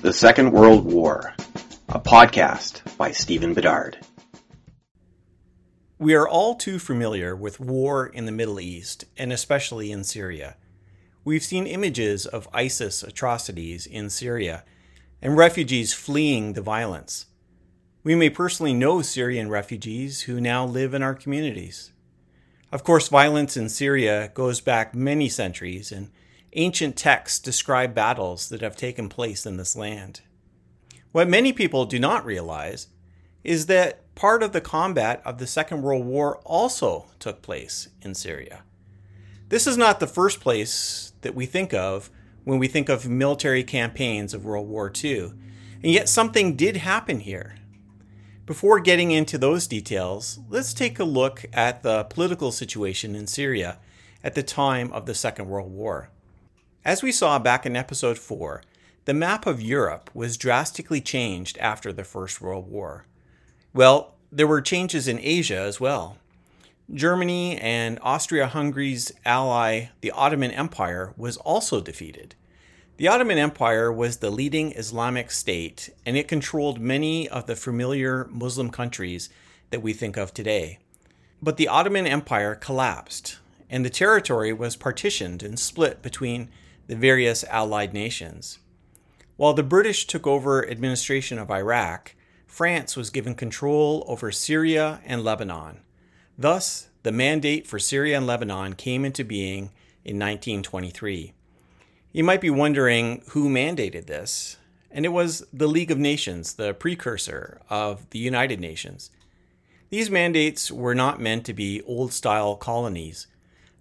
The Second World War, a podcast by Stephen Bedard. We are all too familiar with war in the Middle East, and especially in Syria. We've seen images of ISIS atrocities in Syria, and refugees fleeing the violence. We may personally know Syrian refugees who now live in our communities. Of course, violence in Syria goes back many centuries, and ancient texts describe battles that have taken place in this land. What many people do not realize is that part of the combat of the Second World War also took place in Syria. This is not the first place that we think of when we think of military campaigns of World War II, and yet something did happen here. Before getting into those details, let's take a look at the political situation in Syria at the time of the Second World War. As we saw back in Episode 4, the map of Europe was drastically changed after the First World War. Well, there were changes in Asia as well. Germany and Austria-Hungary's ally, the Ottoman Empire, was also defeated. The Ottoman Empire was the leading Islamic state, and it controlled many of the familiar Muslim countries that we think of today. But the Ottoman Empire collapsed, and the territory was partitioned and split between the various allied nations. While the British took over administration of Iraq, France was given control over Syria and Lebanon. Thus, the Mandate for Syria and Lebanon came into being in 1923. You might be wondering who mandated this, and it was the League of Nations, the precursor of the United Nations. These mandates were not meant to be old-style colonies,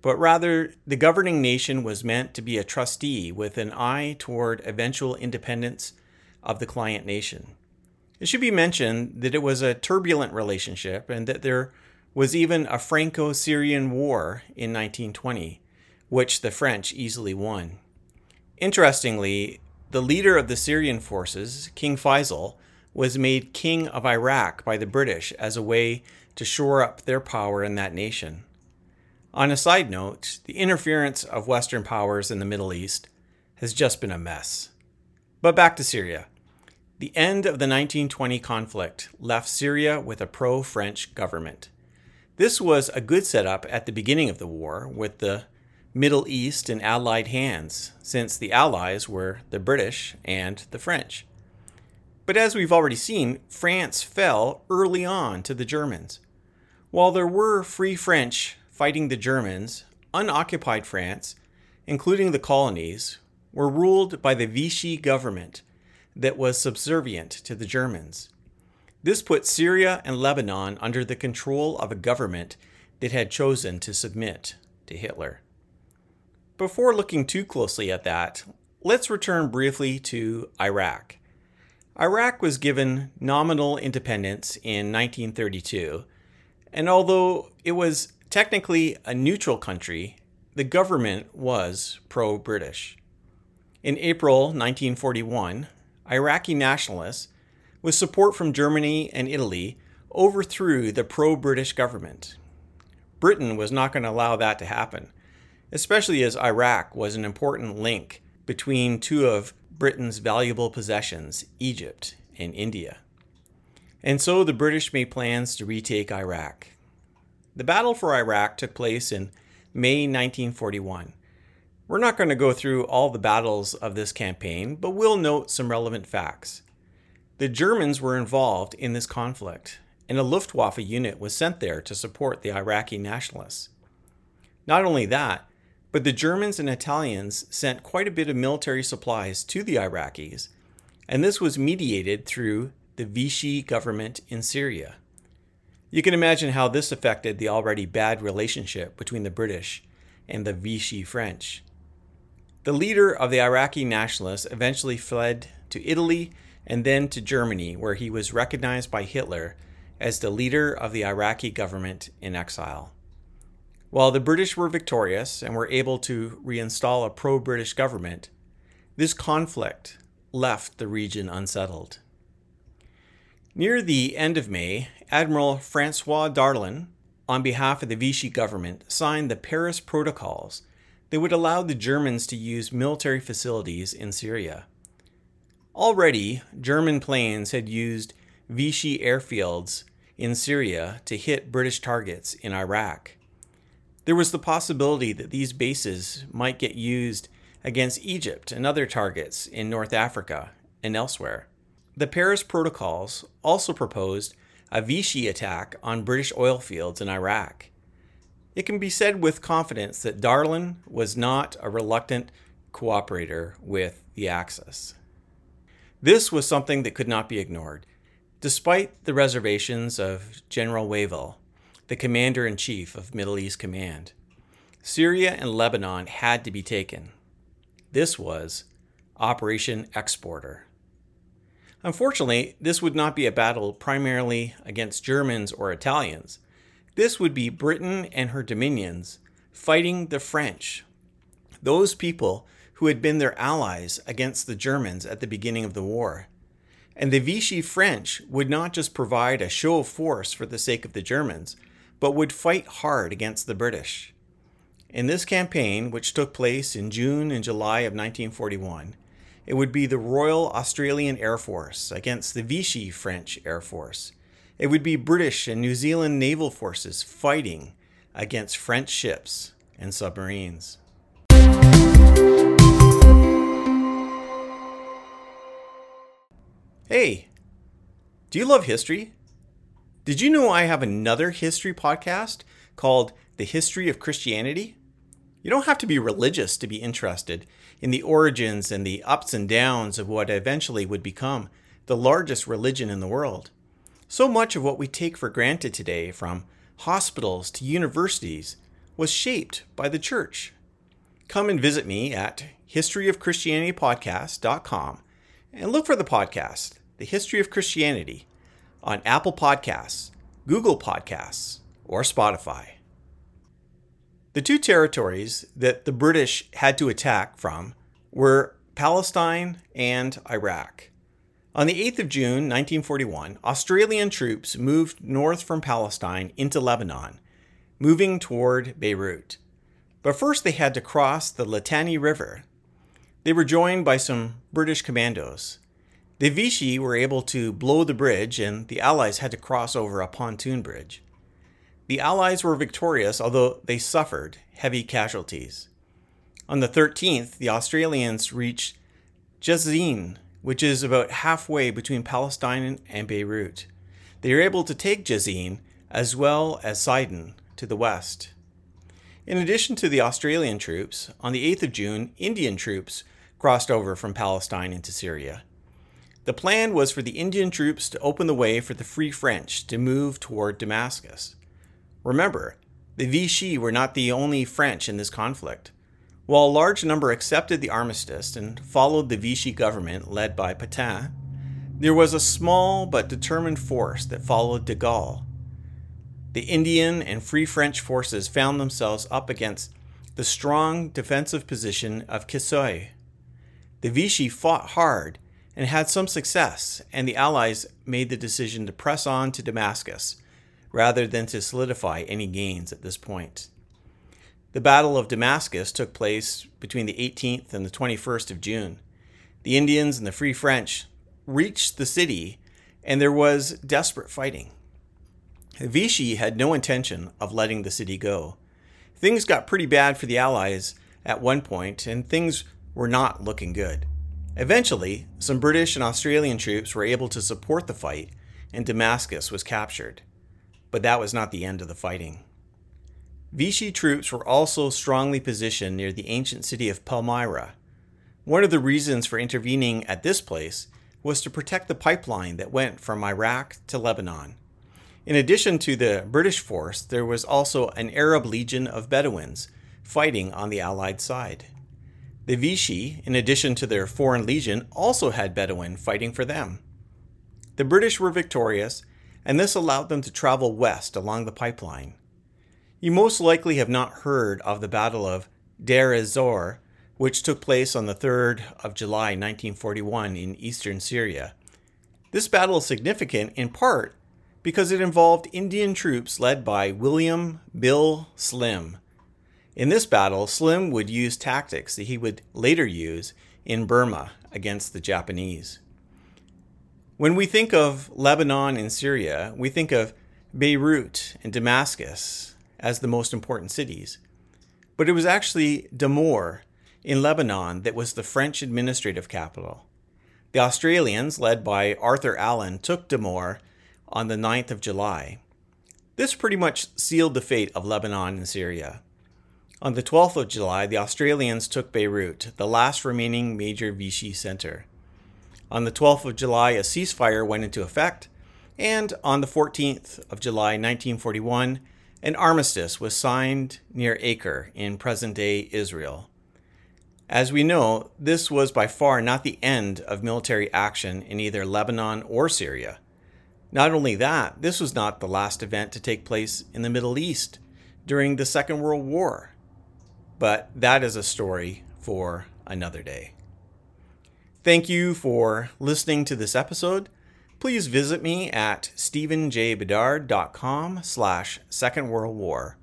but rather the governing nation was meant to be a trustee with an eye toward eventual independence of the client nation. It should be mentioned that it was a turbulent relationship and that there was even a Franco-Syrian war in 1920, which the French easily won. Interestingly, the leader of the Syrian forces, King Faisal, was made king of Iraq by the British as a way to shore up their power in that nation. On a side note, the interference of Western powers in the Middle East has just been a mess. But back to Syria. The end of the 1920 conflict left Syria with a pro-French government. This was a good setup at the beginning of the war with the Middle East in allied hands, since the allies were the British and the French. But as we've already seen, France fell early on to the Germans. While there were Free French fighting the Germans, unoccupied France, including the colonies, were ruled by the Vichy government that was subservient to the Germans. This put Syria and Lebanon under the control of a government that had chosen to submit to Hitler. Before looking too closely at that, let's return briefly to Iraq. Iraq was given nominal independence in 1932, and although it was technically a neutral country, the government was pro-British. In April 1941, Iraqi nationalists, with support from Germany and Italy, overthrew the pro-British government. Britain was not going to allow that to happen, especially as Iraq was an important link between two of Britain's valuable possessions, Egypt and India. And so the British made plans to retake Iraq. The battle for Iraq took place in May 1941. We're not going to go through all the battles of this campaign, but we'll note some relevant facts. The Germans were involved in this conflict, and a Luftwaffe unit was sent there to support the Iraqi nationalists. Not only that, but the Germans and Italians sent quite a bit of military supplies to the Iraqis, and this was mediated through the Vichy government in Syria. You can imagine how this affected the already bad relationship between the British and the Vichy French. The leader of the Iraqi nationalists eventually fled to Italy and then to Germany, where he was recognized by Hitler as the leader of the Iraqi government in exile. While the British were victorious and were able to reinstall a pro-British government, this conflict left the region unsettled. Near the end of May, Admiral Francois Darlin, on behalf of the Vichy government, signed the Paris Protocols that would allow the Germans to use military facilities in Syria. Already, German planes had used Vichy airfields in Syria to hit British targets in Iraq. There was the possibility that these bases might get used against Egypt and other targets in North Africa and elsewhere. The Paris Protocols also proposed a Vichy attack on British oil fields in Iraq. It can be said with confidence that Darlin was not a reluctant cooperator with the Axis. This was something that could not be ignored. Despite the reservations of General Wavell, the commander-in-chief of Middle East Command, Syria and Lebanon had to be taken. This was Operation Exporter. Unfortunately, this would not be a battle primarily against Germans or Italians. This would be Britain and her dominions fighting the French, those people who had been their allies against the Germans at the beginning of the war. And the Vichy French would not just provide a show of force for the sake of the Germans, but would fight hard against the British. In this campaign, which took place in June and July of 1941, it would be the Royal Australian Air Force against the Vichy French Air Force. It would be British and New Zealand naval forces fighting against French ships and submarines. Hey, do you love history? Did you know I have another history podcast called The History of Christianity? You don't have to be religious to be interested in the origins and the ups and downs of what eventually would become the largest religion in the world. So much of what we take for granted today, from hospitals to universities, was shaped by the church. Come and visit me at historyofchristianitypodcast.com and look for the podcast, The History of Christianity, on Apple Podcasts, Google Podcasts, or Spotify. The two territories that the British had to attack from were Palestine and Iraq. On the 8th of June, 1941, Australian troops moved north from Palestine into Lebanon, moving toward Beirut. But first they had to cross the Litani River. They were joined by some British commandos. The Vichy were able to blow the bridge, and the Allies had to cross over a pontoon bridge. The Allies were victorious, although they suffered heavy casualties. On the 13th, the Australians reached Jezzine, which is about halfway between Palestine and Beirut. They were able to take Jezzine as well as Sidon to the west. In addition to the Australian troops, on the 8th of June, Indian troops crossed over from Palestine into Syria. The plan was for the Indian troops to open the way for the Free French to move toward Damascus. Remember, the Vichy were not the only French in this conflict. While a large number accepted the armistice and followed the Vichy government led by Pétain, there was a small but determined force that followed de Gaulle. The Indian and Free French forces found themselves up against the strong defensive position of Kisoy. The Vichy fought hard and had some success, and the Allies made the decision to press on to Damascus rather than to solidify any gains at this point. The Battle of Damascus took place between the 18th and the 21st of June. The Indians and the Free French reached the city, and there was desperate fighting. Vichy had no intention of letting the city go. Things got pretty bad for the Allies at one point, and things were not looking good. Eventually, some British and Australian troops were able to support the fight, and Damascus was captured. But that was not the end of the fighting. Vichy troops were also strongly positioned near the ancient city of Palmyra. One of the reasons for intervening at this place was to protect the pipeline that went from Iraq to Lebanon. In addition to the British force, there was also an Arab legion of Bedouins fighting on the Allied side. The Vichy, in addition to their foreign legion, also had Bedouin fighting for them. The British were victorious, and this allowed them to travel west along the pipeline. You most likely have not heard of the Battle of Deir ez-Zor, which took place on the 3rd of July 1941 in eastern Syria. This battle is significant in part because it involved Indian troops led by William Bill Slim. In this battle, Slim would use tactics that he would later use in Burma against the Japanese. When we think of Lebanon and Syria, we think of Beirut and Damascus as the most important cities. But it was actually Damour in Lebanon that was the French administrative capital. The Australians, led by Arthur Allen, took Damour on the 9th of July. This pretty much sealed the fate of Lebanon and Syria. On the 12th of July, the Australians took Beirut, the last remaining major Vichy center. On the 12th of July, a ceasefire went into effect, and on the 14th of July, 1941, an armistice was signed near Acre in present-day Israel. As we know, this was by far not the end of military action in either Lebanon or Syria. Not only that, this was not the last event to take place in the Middle East during the Second World War. But that is a story for another day. Thank you for listening to this episode. Please visit me at stephenjbedard.com/Second World War.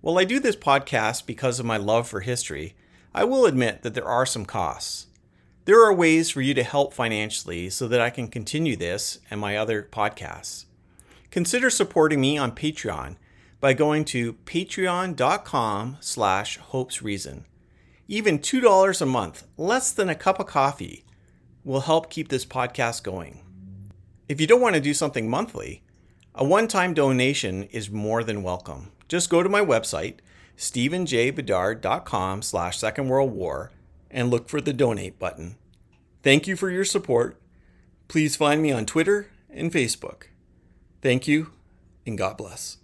While I do this podcast because of my love for history, I will admit that there are some costs. There are ways for you to help financially so that I can continue this and my other podcasts. Consider supporting me on Patreon by going to patreon.com/hopesreason. Even $2 a month, less than a cup of coffee, will help keep this podcast going. If you don't want to do something monthly, a one-time donation is more than welcome. Just go to my website, stephenjbedard.com/Second World War, and look for the donate button. Thank you for your support. Please find me on Twitter and Facebook. Thank you, and God bless.